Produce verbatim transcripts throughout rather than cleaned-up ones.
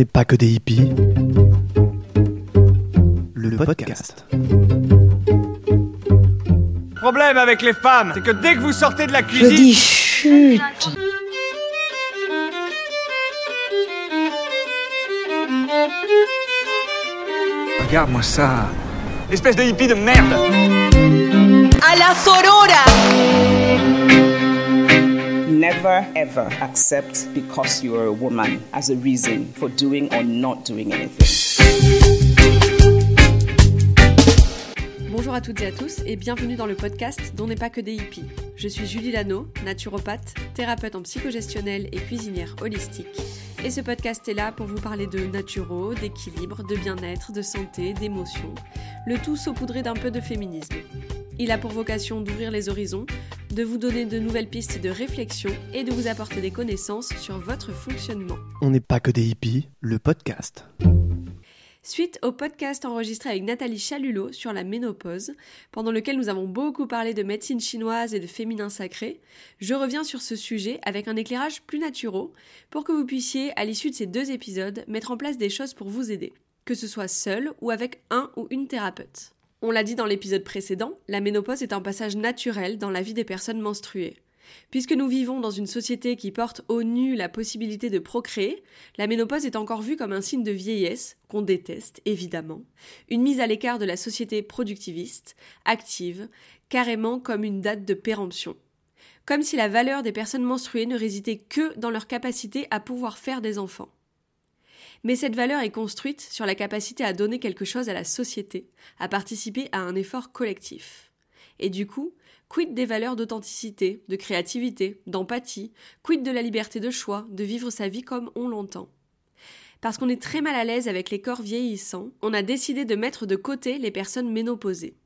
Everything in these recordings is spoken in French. n'est pas que des hippies. Le podcast. Le problème avec les femmes, c'est que dès que vous sortez de la cuisine... Je dis chut. Regarde-moi ça. Espèce de hippie de merde. À la Sorora. Never ever accept because you're a woman as a reason for doing or not doing anything. Bonjour à toutes et à tous et bienvenue dans le podcast dont n'est pas que des hippies. Je suis Julie Lano, naturopathe, thérapeute en psychogestionnelle et cuisinière holistique. Et ce podcast est là pour vous parler de naturo, d'équilibre, de bien-être, de santé, d'émotion, le tout saupoudré d'un peu de féminisme. Il a pour vocation d'ouvrir les horizons, de vous donner de nouvelles pistes de réflexion et de vous apporter des connaissances sur votre fonctionnement. On n'est pas que des hippies, le podcast. Suite au podcast enregistré avec Nathalie Chalulot sur la ménopause, pendant lequel nous avons beaucoup parlé de médecine chinoise et de féminin sacré, je reviens sur ce sujet avec un éclairage plus naturel pour que vous puissiez, à l'issue de ces deux épisodes, mettre en place des choses pour vous aider, que ce soit seul ou avec un ou une thérapeute. On l'a dit dans l'épisode précédent, la ménopause est un passage naturel dans la vie des personnes menstruées. Puisque nous vivons dans une société qui porte au nu la possibilité de procréer, la ménopause est encore vue comme un signe de vieillesse, qu'on déteste évidemment, une mise à l'écart de la société productiviste, active, carrément comme une date de péremption. Comme si la valeur des personnes menstruées ne résidait que dans leur capacité à pouvoir faire des enfants. Mais cette valeur est construite sur la capacité à donner quelque chose à la société, à participer à un effort collectif. Et du coup, quid des valeurs d'authenticité, de créativité, d'empathie, quid de la liberté de choix, de vivre sa vie comme on l'entend. Parce qu'on est très mal à l'aise avec les corps vieillissants, on a décidé de mettre de côté les personnes ménopausées.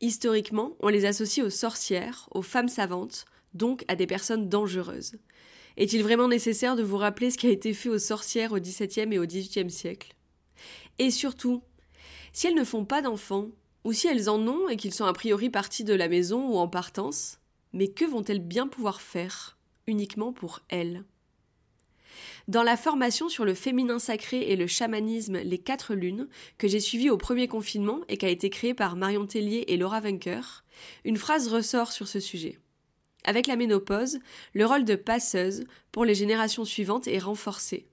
Historiquement, on les associe aux sorcières, aux femmes savantes, donc à des personnes dangereuses. Est-il vraiment nécessaire de vous rappeler ce qui a été fait aux sorcières au dix-septième et au dix-huitième siècle ? Et surtout, si elles ne font pas d'enfants, ou si elles en ont et qu'ils sont a priori partis de la maison ou en partance, mais que vont-elles bien pouvoir faire, uniquement pour elles ? Dans la formation sur le féminin sacré et le chamanisme Les Quatre Lunes, que j'ai suivie au premier confinement et qui a été créée par Marion Tellier et Laura Vainqueur, une phrase ressort sur ce sujet. Avec la ménopause, le rôle de passeuse pour les générations suivantes est renforcé.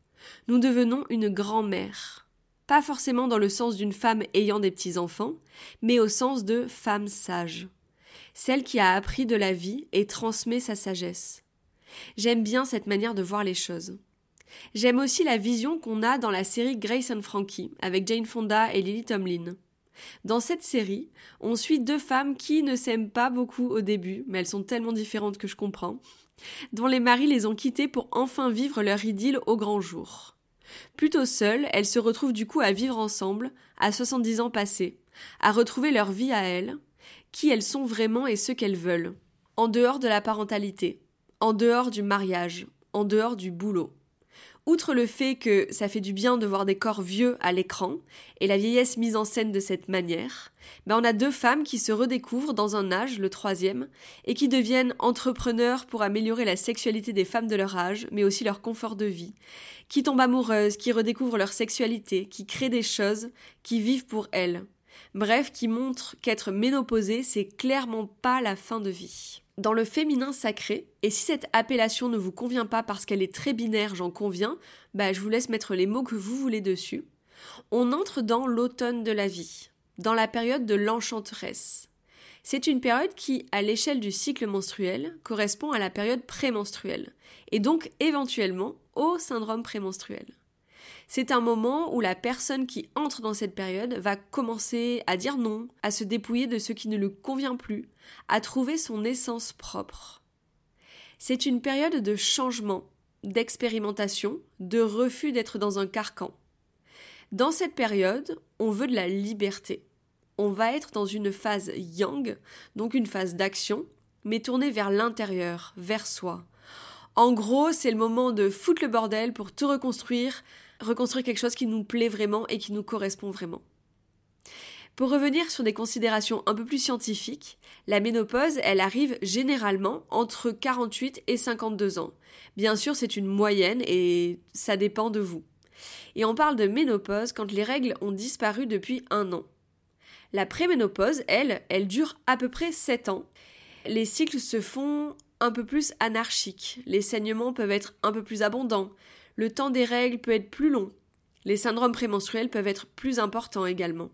Nous devenons une grand-mère. Pas forcément dans le sens d'une femme ayant des petits-enfants, mais au sens de femme sage. Celle qui a appris de la vie et transmet sa sagesse. J'aime bien cette manière de voir les choses. J'aime aussi la vision qu'on a dans la série Grace and Frankie, avec Jane Fonda et Lily Tomlin. Dans cette série, on suit deux femmes qui ne s'aiment pas beaucoup au début, mais elles sont tellement différentes que je comprends, dont les maris les ont quittées pour enfin vivre leur idylle au grand jour. Plutôt seules, elles se retrouvent du coup à vivre ensemble, à soixante-dix ans passés, à retrouver leur vie à elles, qui elles sont vraiment et ce qu'elles veulent, en dehors de la parentalité, en dehors du mariage, en dehors du boulot. Outre le fait que ça fait du bien de voir des corps vieux à l'écran et la vieillesse mise en scène de cette manière, ben on a deux femmes qui se redécouvrent dans un âge, le troisième, et qui deviennent entrepreneurs pour améliorer la sexualité des femmes de leur âge, mais aussi leur confort de vie, qui tombent amoureuses, qui redécouvrent leur sexualité, qui créent des choses, qui vivent pour elles. Bref, qui montrent qu'être ménopausée, c'est clairement pas la fin de vie. Dans le féminin sacré, et si cette appellation ne vous convient pas parce qu'elle est très binaire, j'en conviens, bah je vous laisse mettre les mots que vous voulez dessus, on entre dans l'automne de la vie, dans la période de l'enchanteresse. C'est une période qui, à l'échelle du cycle menstruel, correspond à la période prémenstruelle, et donc éventuellement au syndrome prémenstruel. C'est un moment où la personne qui entre dans cette période va commencer à dire non, à se dépouiller de ce qui ne lui convient plus, à trouver son essence propre. C'est une période de changement, d'expérimentation, de refus d'être dans un carcan. Dans cette période, on veut de la liberté. On va être dans une phase yang, donc une phase d'action, mais tournée vers l'intérieur, vers soi. En gros, c'est le moment de foutre le bordel pour tout reconstruire, reconstruire quelque chose qui nous plaît vraiment et qui nous correspond vraiment. Pour revenir sur des considérations un peu plus scientifiques, la ménopause, elle arrive généralement entre quarante-huit et cinquante-deux ans. Bien sûr, c'est une moyenne et ça dépend de vous. et on parle de ménopause quand les règles ont disparu depuis un an. La préménopause, elle, elle dure à peu près sept ans. Les cycles se font un peu plus anarchiques, les saignements peuvent être un peu plus abondants, le temps des règles peut être plus long, les syndromes prémenstruels peuvent être plus importants également.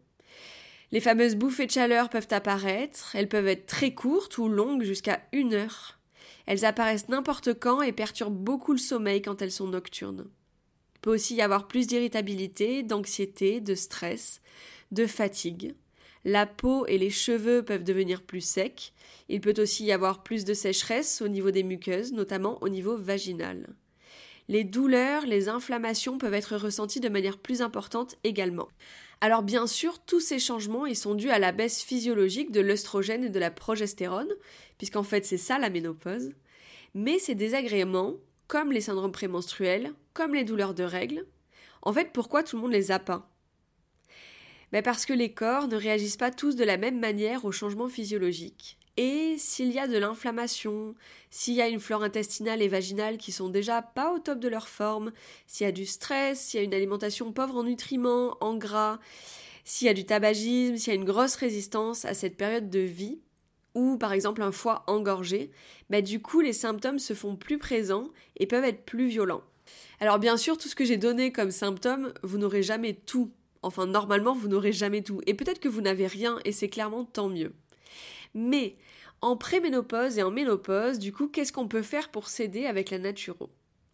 Les fameuses bouffées de chaleur peuvent apparaître, elles peuvent être très courtes ou longues jusqu'à une heure. Elles apparaissent n'importe quand et perturbent beaucoup le sommeil quand elles sont nocturnes. Il peut aussi y avoir plus d'irritabilité, d'anxiété, de stress, de fatigue. La peau et les cheveux peuvent devenir plus secs. Il peut aussi y avoir plus de sécheresse au niveau des muqueuses, notamment au niveau vaginal. Les douleurs, les inflammations peuvent être ressenties de manière plus importante également. Alors bien sûr, tous ces changements ils sont dus à la baisse physiologique de l'œstrogène et de la progestérone, puisqu'en fait c'est ça la ménopause. Mais ces désagréments, comme les syndromes prémenstruels, comme les douleurs de règles, en fait pourquoi tout le monde les a pas ? Ben parce que les corps ne réagissent pas tous de la même manière aux changements physiologiques. Et s'il y a de l'inflammation, s'il y a une flore intestinale et vaginale qui sont déjà pas au top de leur forme, s'il y a du stress, s'il y a une alimentation pauvre en nutriments, en gras, s'il y a du tabagisme, s'il y a une grosse résistance à cette période de vie, ou par exemple un foie engorgé, bah du coup les symptômes se font plus présents et peuvent être plus violents. Alors bien sûr, tout ce que j'ai donné comme symptômes, vous n'aurez jamais tout. Enfin normalement, vous n'aurez jamais tout. Et peut-être que vous n'avez rien et c'est clairement tant mieux. Mais en préménopause et en ménopause, du coup, qu'est-ce qu'on peut faire pour s'aider avec la naturo ?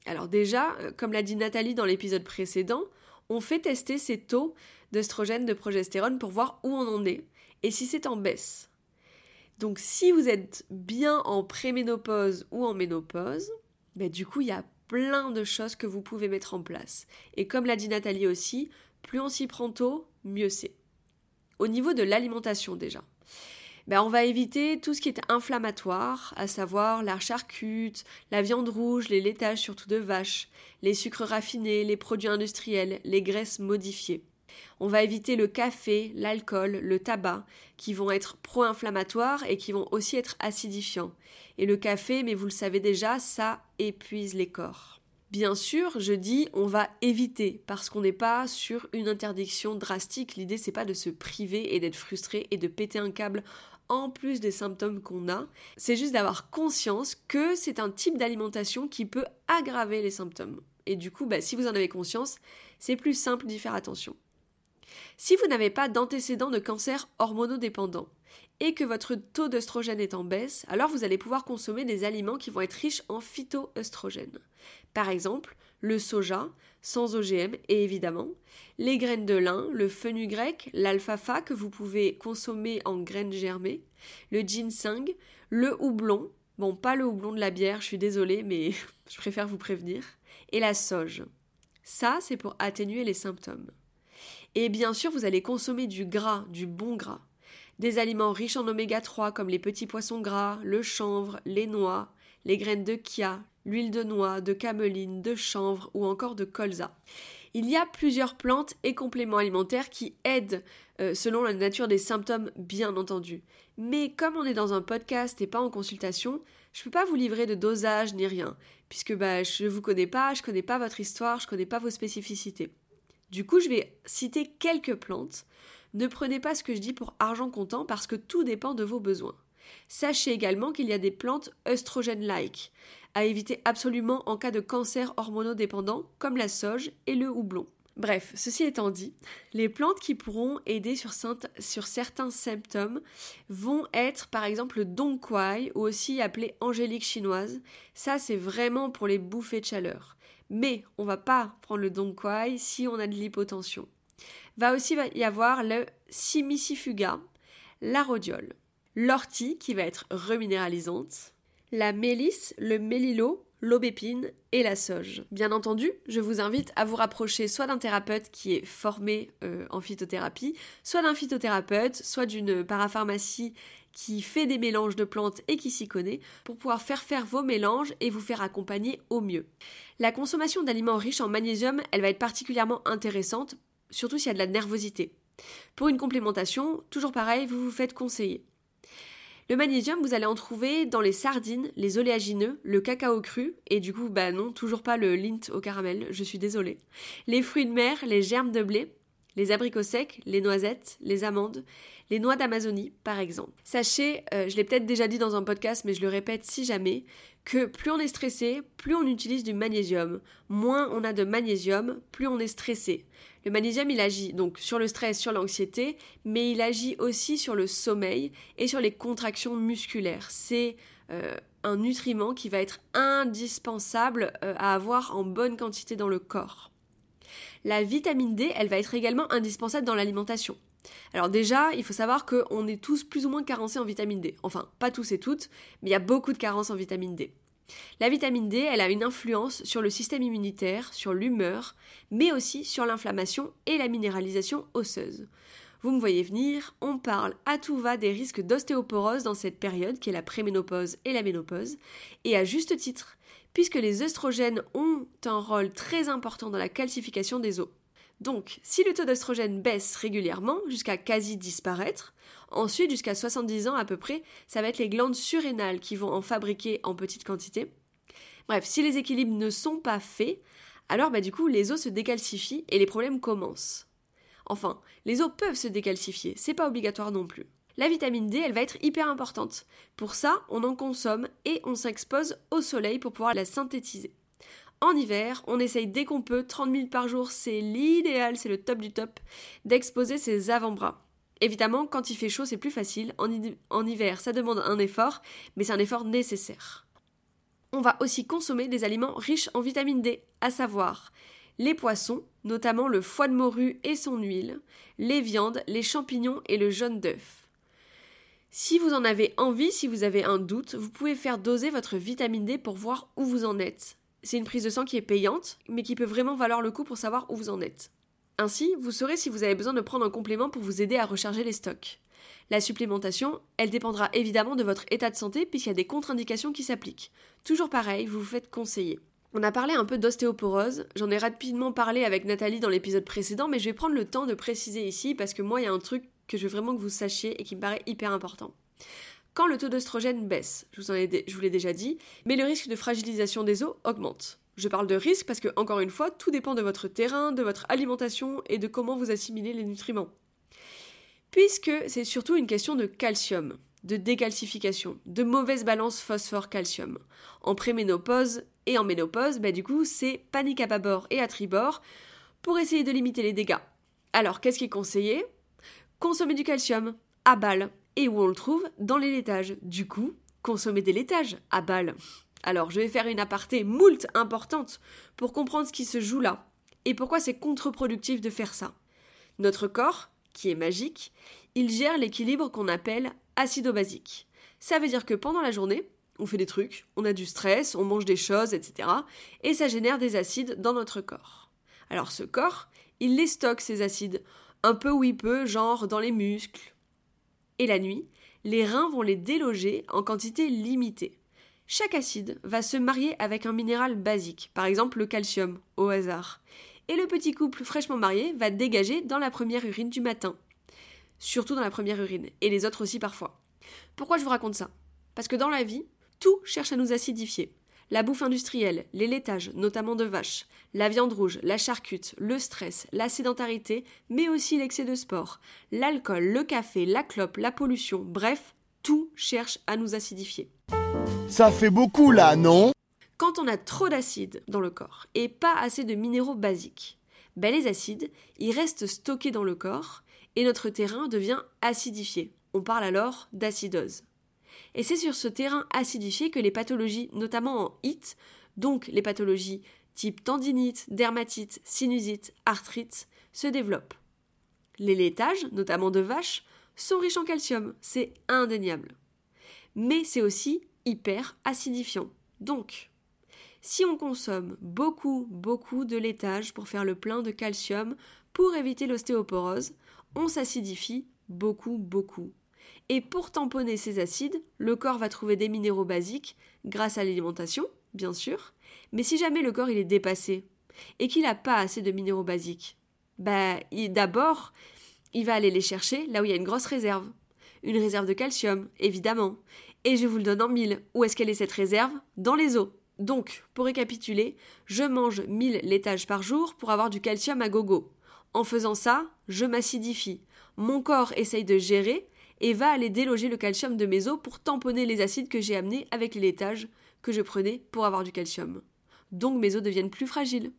Alors déjà, comme l'a dit Nathalie dans l'épisode précédent, on fait tester ses taux d'œstrogène, de progestérone pour voir où on en est et si c'est en baisse. Donc si vous êtes bien en préménopause ou en ménopause, bah, du coup, il y a plein de choses que vous pouvez mettre en place. Et comme l'a dit Nathalie aussi, plus on s'y prend tôt, mieux c'est. Au niveau de l'alimentation déjà. Ben on va éviter tout ce qui est inflammatoire, à savoir la charcute, la viande rouge, les laitages surtout de vache, les sucres raffinés, les produits industriels, les graisses modifiées. On va éviter le café, l'alcool, le tabac, qui vont être pro-inflammatoires et qui vont aussi être acidifiants. Et le café, mais vous le savez déjà, ça épuise les corps. Bien sûr, je dis on va éviter parce qu'on n'est pas sur une interdiction drastique. L'idée, c'est pas de se priver et d'être frustré et de péter un câble en plus des symptômes qu'on a. C'est juste d'avoir conscience que c'est un type d'alimentation qui peut aggraver les symptômes. Et du coup, bah, si vous en avez conscience, c'est plus simple d'y faire attention. Si vous n'avez pas d'antécédents de cancer hormonodépendant et que votre taux d'œstrogène est en baisse, alors vous allez pouvoir consommer des aliments qui vont être riches en phytoœstrogènes. Par exemple, le soja, sans O G M et évidemment, les graines de lin, le fenugrec, l'alfalfa que vous pouvez consommer en graines germées, le ginseng, le houblon, bon pas le houblon de la bière, je suis désolée mais je préfère vous prévenir, et la sauge. Ça c'est pour atténuer les symptômes. Et bien sûr, vous allez consommer du gras, du bon gras. Des aliments riches en oméga trois comme les petits poissons gras, le chanvre, les noix, les graines de chia, l'huile de noix, de cameline, de chanvre ou encore de colza. Il y a plusieurs plantes et compléments alimentaires qui aident euh, selon la nature des symptômes, bien entendu. Mais comme on est dans un podcast et pas en consultation, je ne peux pas vous livrer de dosage ni rien, puisque bah, je ne vous connais pas, je ne connais pas votre histoire, je ne connais pas vos spécificités. Du coup, je vais citer quelques plantes. Ne prenez pas ce que je dis pour argent comptant parce que tout dépend de vos besoins. Sachez également qu'il y a des plantes œstrogènes-like à éviter absolument en cas de cancer hormonodépendant comme la sauge et le houblon. Bref, ceci étant dit, les plantes qui pourront aider sur, ceint- sur certains symptômes vont être par exemple le dong quai ou aussi appelé angélique chinoise. Ça, c'est vraiment pour les bouffées de chaleur. Mais on ne va pas prendre le dong quai si on a de l'hypotension. Va aussi y avoir le simicifuga, la rhodiole, l'ortie qui va être reminéralisante, la mélisse, le mélilo, l'aubépine et la sauge. Bien entendu, je vous invite à vous rapprocher soit d'un thérapeute qui est formé euh, en phytothérapie, soit d'un phytothérapeute, soit d'une parapharmacie qui fait des mélanges de plantes et qui s'y connaît, pour pouvoir faire faire vos mélanges et vous faire accompagner au mieux. La consommation d'aliments riches en magnésium, elle va être particulièrement intéressante, surtout s'il y a de la nervosité. Pour une complémentation, toujours pareil, vous vous faites conseiller. Le magnésium, vous allez en trouver dans les sardines, les oléagineux, le cacao cru, et du coup, bah non, toujours pas le lint au caramel, je suis désolée. Les fruits de mer, les germes de blé, les abricots secs, les noisettes, les amandes, les noix d'Amazonie, par exemple. Sachez, euh, je l'ai peut-être déjà dit dans un podcast, mais je le répète si jamais, que plus on est stressé, plus on utilise du magnésium. Moins on a de magnésium, plus on est stressé. Le magnésium, il agit donc sur le stress, sur l'anxiété, mais il agit aussi sur le sommeil et sur les contractions musculaires. C'est euh, un nutriment qui va être indispensable euh, à avoir en bonne quantité dans le corps. La vitamine D, elle va être également indispensable dans l'alimentation. Alors déjà, il faut savoir qu'on est tous plus ou moins carencés en vitamine D. Enfin, pas tous et toutes, mais il y a beaucoup de carences en vitamine D. La vitamine D, elle a une influence sur le système immunitaire, sur l'humeur, mais aussi sur l'inflammation et la minéralisation osseuse. Vous me voyez venir, on parle à tout va des risques d'ostéoporose dans cette période qui est la préménopause et la ménopause, et à juste titre, puisque les œstrogènes ont un rôle très important dans la calcification des os. Donc, si le taux d'œstrogène baisse régulièrement, jusqu'à quasi disparaître, ensuite, jusqu'à soixante-dix ans à peu près, ça va être les glandes surrénales qui vont en fabriquer en petite quantité. Bref, si les équilibres ne sont pas faits, alors bah, du coup, les os se décalcifient et les problèmes commencent. Enfin, les os peuvent se décalcifier, c'est pas obligatoire non plus. La vitamine D, elle va être hyper importante. Pour ça, on en consomme et on s'expose au soleil pour pouvoir la synthétiser. En hiver, on essaye dès qu'on peut, trente minutes par jour, c'est l'idéal, c'est le top du top, d'exposer ses avant-bras. Évidemment, quand il fait chaud, c'est plus facile. En, hi- en hiver, ça demande un effort, mais c'est un effort nécessaire. On va aussi consommer des aliments riches en vitamine D, à savoir les poissons, notamment le foie de morue et son huile, les viandes, les champignons et le jaune d'œuf. Si vous en avez envie, si vous avez un doute, vous pouvez faire doser votre vitamine D pour voir où vous en êtes. C'est une prise de sang qui est payante, mais qui peut vraiment valoir le coup pour savoir où vous en êtes. Ainsi, vous saurez si vous avez besoin de prendre un complément pour vous aider à recharger les stocks. La supplémentation, elle dépendra évidemment de votre état de santé puisqu'il y a des contre-indications qui s'appliquent. Toujours pareil, vous vous faites conseiller. On a parlé un peu d'ostéoporose, j'en ai rapidement parlé avec Nathalie dans l'épisode précédent, mais je vais prendre le temps de préciser ici parce que moi, il y a un truc que je veux vraiment que vous sachiez et qui me paraît hyper important. Quand le taux d'œstrogène baisse, je vous, en ai dé- je vous l'ai déjà dit, mais le risque de fragilisation des os augmente. Je parle de risque parce que, encore une fois, tout dépend de votre terrain, de votre alimentation et de comment vous assimilez les nutriments. Puisque c'est surtout une question de calcium, de décalcification, de mauvaise balance phosphore-calcium. En préménopause et en ménopause, bah du coup, c'est panique à bâbord et à tribord pour essayer de limiter les dégâts. Alors, qu'est-ce qui est conseillé ? Consommer du calcium à balles. Et où on le trouve ? Dans les laitages. Du coup, consommer des laitages à balles. Alors, je vais faire une aparté moult importante pour comprendre ce qui se joue là et pourquoi c'est contre-productif de faire ça. Notre corps, qui est magique, il gère l'équilibre qu'on appelle acido-basique. Ça veut dire que pendant la journée, on fait des trucs, on a du stress, on mange des choses, et cetera. Et ça génère des acides dans notre corps. Alors ce corps, il les stocke ces acides, un peu où il peut, genre dans les muscles. Et la nuit, les reins vont les déloger en quantité limitée. Chaque acide va se marier avec un minéral basique, par exemple le calcium, au hasard. Et le petit couple fraîchement marié va dégager dans la première urine du matin. Surtout dans la première urine, et les autres aussi parfois. Pourquoi je vous raconte ça ? Parce que dans la vie, tout cherche à nous acidifier. La bouffe industrielle, les laitages, notamment de vaches, la viande rouge, la charcute, le stress, la sédentarité, mais aussi l'excès de sport, l'alcool, le café, la clope, la pollution, bref, tout cherche à nous acidifier. Ça fait beaucoup là, non ? Quand on a trop d'acides dans le corps et pas assez de minéraux basiques, ben les acides, ils restent stockés dans le corps et notre terrain devient acidifié. On parle alors d'acidose. Et c'est sur ce terrain acidifié que les pathologies, notamment en I T, donc les pathologies type tendinite, dermatite, sinusite, arthrite, se développent. Les laitages, notamment de vaches, sont riches en calcium, c'est indéniable. Mais c'est aussi hyper acidifiant. Donc, si on consomme beaucoup, beaucoup de laitage pour faire le plein de calcium, pour éviter l'ostéoporose, on s'acidifie beaucoup, beaucoup. Et pour tamponner ces acides, le corps va trouver des minéraux basiques grâce à l'alimentation, bien sûr, mais si jamais le corps il est dépassé et qu'il n'a pas assez de minéraux basiques, bah, il, d'abord, il va aller les chercher là où il y a une grosse réserve. une réserve de calcium, évidemment. Et je vous le donne en mille. Où est-ce qu'elle est cette réserve ? Dans les os. Donc, pour récapituler, je mange mille laitages par jour pour avoir du calcium à gogo. En faisant ça, je m'acidifie. Mon corps essaye de gérer et va aller déloger le calcium de mes os pour tamponner les acides que j'ai amenés avec les laitages que je prenais pour avoir du calcium. Donc mes os deviennent plus fragiles.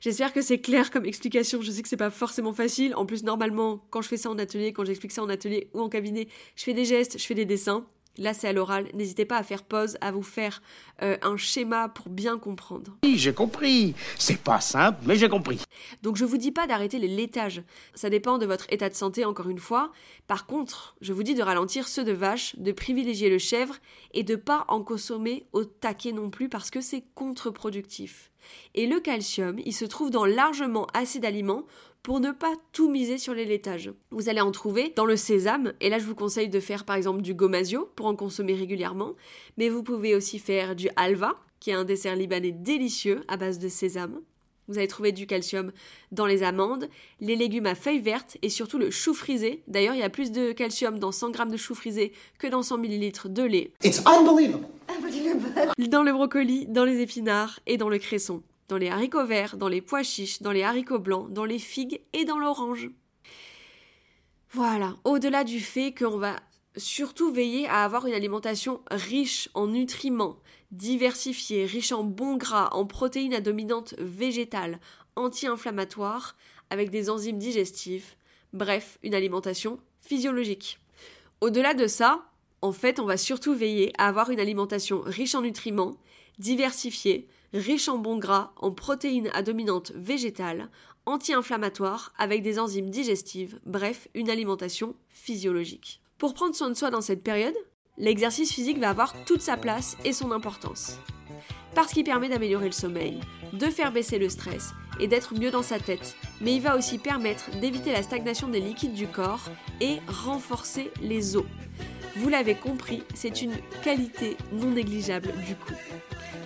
J'espère que c'est clair comme explication, je sais que c'est pas forcément facile, en plus normalement quand je fais ça en atelier, quand j'explique ça en atelier ou en cabinet, je fais des gestes, je fais des dessins, là c'est à l'oral, n'hésitez pas à faire pause, à vous faire euh, un schéma pour bien comprendre. Oui, j'ai compris, c'est pas simple mais j'ai compris. Donc je vous dis pas d'arrêter les laitages, ça dépend de votre état de santé encore une fois, par contre je vous dis de ralentir ceux de vache, de privilégier le chèvre et de pas en consommer au taquet non plus parce que c'est contre-productif. Et le calcium, il se trouve dans largement assez d'aliments pour ne pas tout miser sur les laitages. Vous allez en trouver dans le sésame, et là je vous conseille de faire par exemple du gomasio pour en consommer régulièrement, mais vous pouvez aussi faire du halva, qui est un dessert libanais délicieux à base de sésame. Vous allez trouver du calcium dans les amandes, les légumes à feuilles vertes et surtout le chou frisé. D'ailleurs, il y a plus de calcium dans cent grammes de chou frisé que dans cent millilitres de lait. It's unbelievable. Unbelievable. Dans le brocoli, dans les épinards et dans le cresson. Dans les haricots verts, dans les pois chiches, dans les haricots blancs, dans les figues et dans l'orange. Voilà, au-delà du fait qu'on va surtout veiller à avoir une alimentation riche en nutriments, diversifiée, riche en bons gras, en protéines à dominante végétale, anti-inflammatoire, avec des enzymes digestives, bref, une alimentation physiologique. Au-delà de ça, en fait, on va surtout veiller à avoir une alimentation riche en nutriments, diversifiée, riche en bons gras, en protéines à dominante végétale, anti-inflammatoire, avec des enzymes digestives, bref, une alimentation physiologique. Pour prendre soin de soi dans cette période, l'exercice physique va avoir toute sa place et son importance. Parce qu'il permet d'améliorer le sommeil, de faire baisser le stress et d'être mieux dans sa tête, mais il va aussi permettre d'éviter la stagnation des liquides du corps et renforcer les os. Vous l'avez compris, c'est une qualité non négligeable du coup.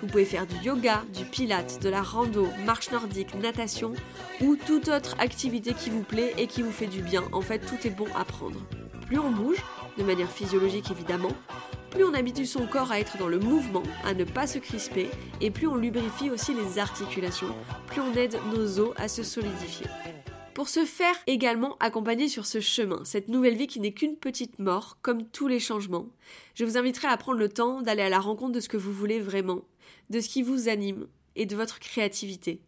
Vous pouvez faire du yoga, du pilates, de la rando, marche nordique, natation ou toute autre activité qui vous plaît et qui vous fait du bien. En fait, tout est bon à prendre. Plus on bouge, de manière physiologique évidemment, plus on habitue son corps à être dans le mouvement, à ne pas se crisper, et plus on lubrifie aussi les articulations, plus on aide nos os à se solidifier. Pour se faire également accompagner sur ce chemin, cette nouvelle vie qui n'est qu'une petite mort, comme tous les changements, je vous inviterai à prendre le temps d'aller à la rencontre de ce que vous voulez vraiment, de ce qui vous anime et de votre créativité.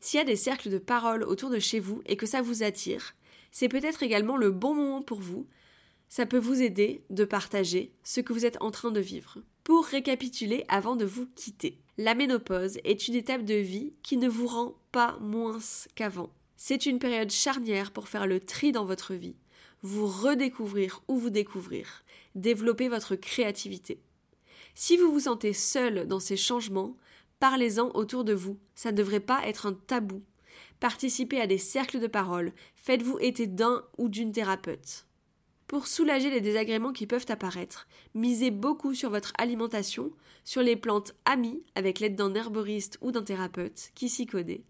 S'il y a des cercles de parole autour de chez vous et que ça vous attire, c'est peut-être également le bon moment pour vous. Ça peut vous aider de partager ce que vous êtes en train de vivre. Pour récapituler avant de vous quitter, la ménopause est une étape de vie qui ne vous rend pas moins qu'avant. C'est une période charnière pour faire le tri dans votre vie, vous redécouvrir ou vous découvrir, développer votre créativité. Si vous vous sentez seul dans ces changements, parlez-en autour de vous, ça ne devrait pas être un tabou. Participez à des cercles de parole, faites-vous aider d'un ou d'une thérapeute. Pour soulager les désagréments qui peuvent apparaître, misez beaucoup sur votre alimentation, sur les plantes amies avec l'aide d'un herboriste ou d'un thérapeute qui s'y connaît,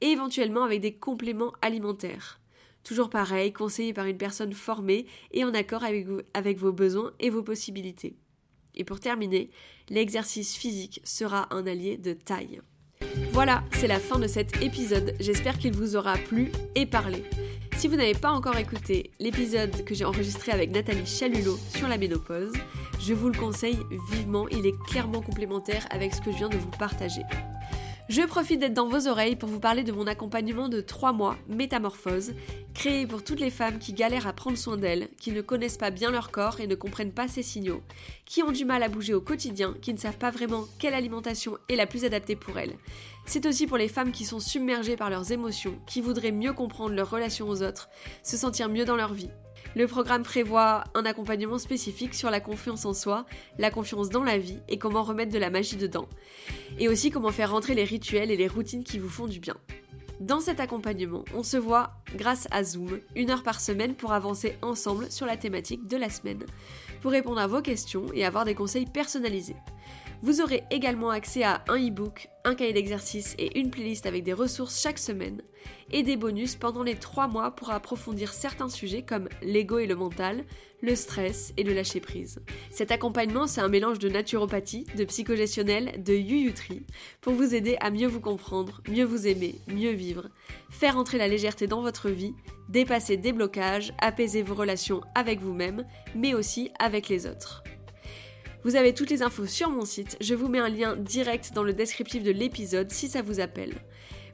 et éventuellement avec des compléments alimentaires. Toujours pareil, conseillé par une personne formée et en accord avec, avec vos besoins et vos possibilités. Et pour terminer, l'exercice physique sera un allié de taille. Voilà, c'est la fin de cet épisode, j'espère qu'il vous aura plu et parlé. Si vous n'avez pas encore écouté l'épisode que j'ai enregistré avec Nathalie Chalulot sur la ménopause, je vous le conseille vivement, il est clairement complémentaire avec ce que je viens de vous partager. Je profite d'être dans vos oreilles pour vous parler de mon accompagnement de trois mois, Métamorphose, créé pour toutes les femmes qui galèrent à prendre soin d'elles, qui ne connaissent pas bien leur corps et ne comprennent pas ses signaux, qui ont du mal à bouger au quotidien, qui ne savent pas vraiment quelle alimentation est la plus adaptée pour elles. C'est aussi pour les femmes qui sont submergées par leurs émotions, qui voudraient mieux comprendre leurs relations aux autres, se sentir mieux dans leur vie. Le programme prévoit un accompagnement spécifique sur la confiance en soi, la confiance dans la vie et comment remettre de la magie dedans. Et aussi comment faire rentrer les rituels et les routines qui vous font du bien. Dans cet accompagnement, on se voit grâce à Zoom, une heure par semaine pour avancer ensemble sur la thématique de la semaine, pour répondre à vos questions et avoir des conseils personnalisés. Vous aurez également accès à un e-book, un cahier d'exercice et une playlist avec des ressources chaque semaine et des bonus pendant les trois mois pour approfondir certains sujets comme l'ego et le mental, le stress et le lâcher prise. Cet accompagnement, c'est un mélange de naturopathie, de psychogestionnel, de yuyutri pour vous aider à mieux vous comprendre, mieux vous aimer, mieux vivre, faire entrer la légèreté dans votre vie, dépasser des blocages, apaiser vos relations avec vous-même mais aussi avec les autres. Vous avez toutes les infos sur mon site, je vous mets un lien direct dans le descriptif de l'épisode si ça vous appelle.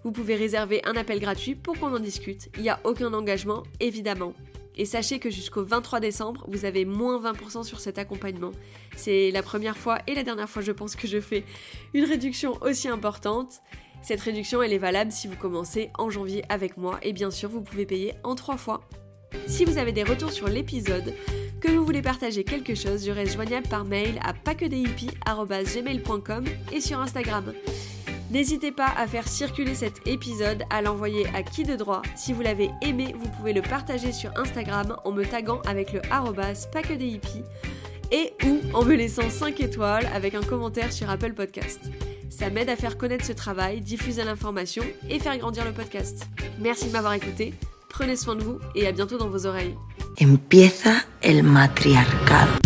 Vous pouvez réserver un appel gratuit pour qu'on en discute, il n'y a aucun engagement évidemment. Et sachez que jusqu'au vingt-trois décembre, vous avez moins vingt pour cent sur cet accompagnement. C'est la première fois et la dernière fois je pense que je fais une réduction aussi importante. Cette réduction elle est valable si vous commencez en janvier avec moi et bien sûr vous pouvez payer en trois fois. Si vous avez des retours sur l'épisode, que vous voulez partager quelque chose, je reste joignable par mail à pasquedeshippies arobase gmail point com et sur Instagram. N'hésitez pas à faire circuler cet épisode, à l'envoyer à qui de droit. Si vous l'avez aimé, vous pouvez le partager sur Instagram en me taguant avec le arobase pasquedeshippies et ou en me laissant cinq étoiles avec un commentaire sur Apple Podcast. Ça m'aide à faire connaître ce travail, diffuser l'information et faire grandir le podcast. Merci de m'avoir écouté. Prenez soin de vous et à bientôt dans vos oreilles. Empieza el matriarcado.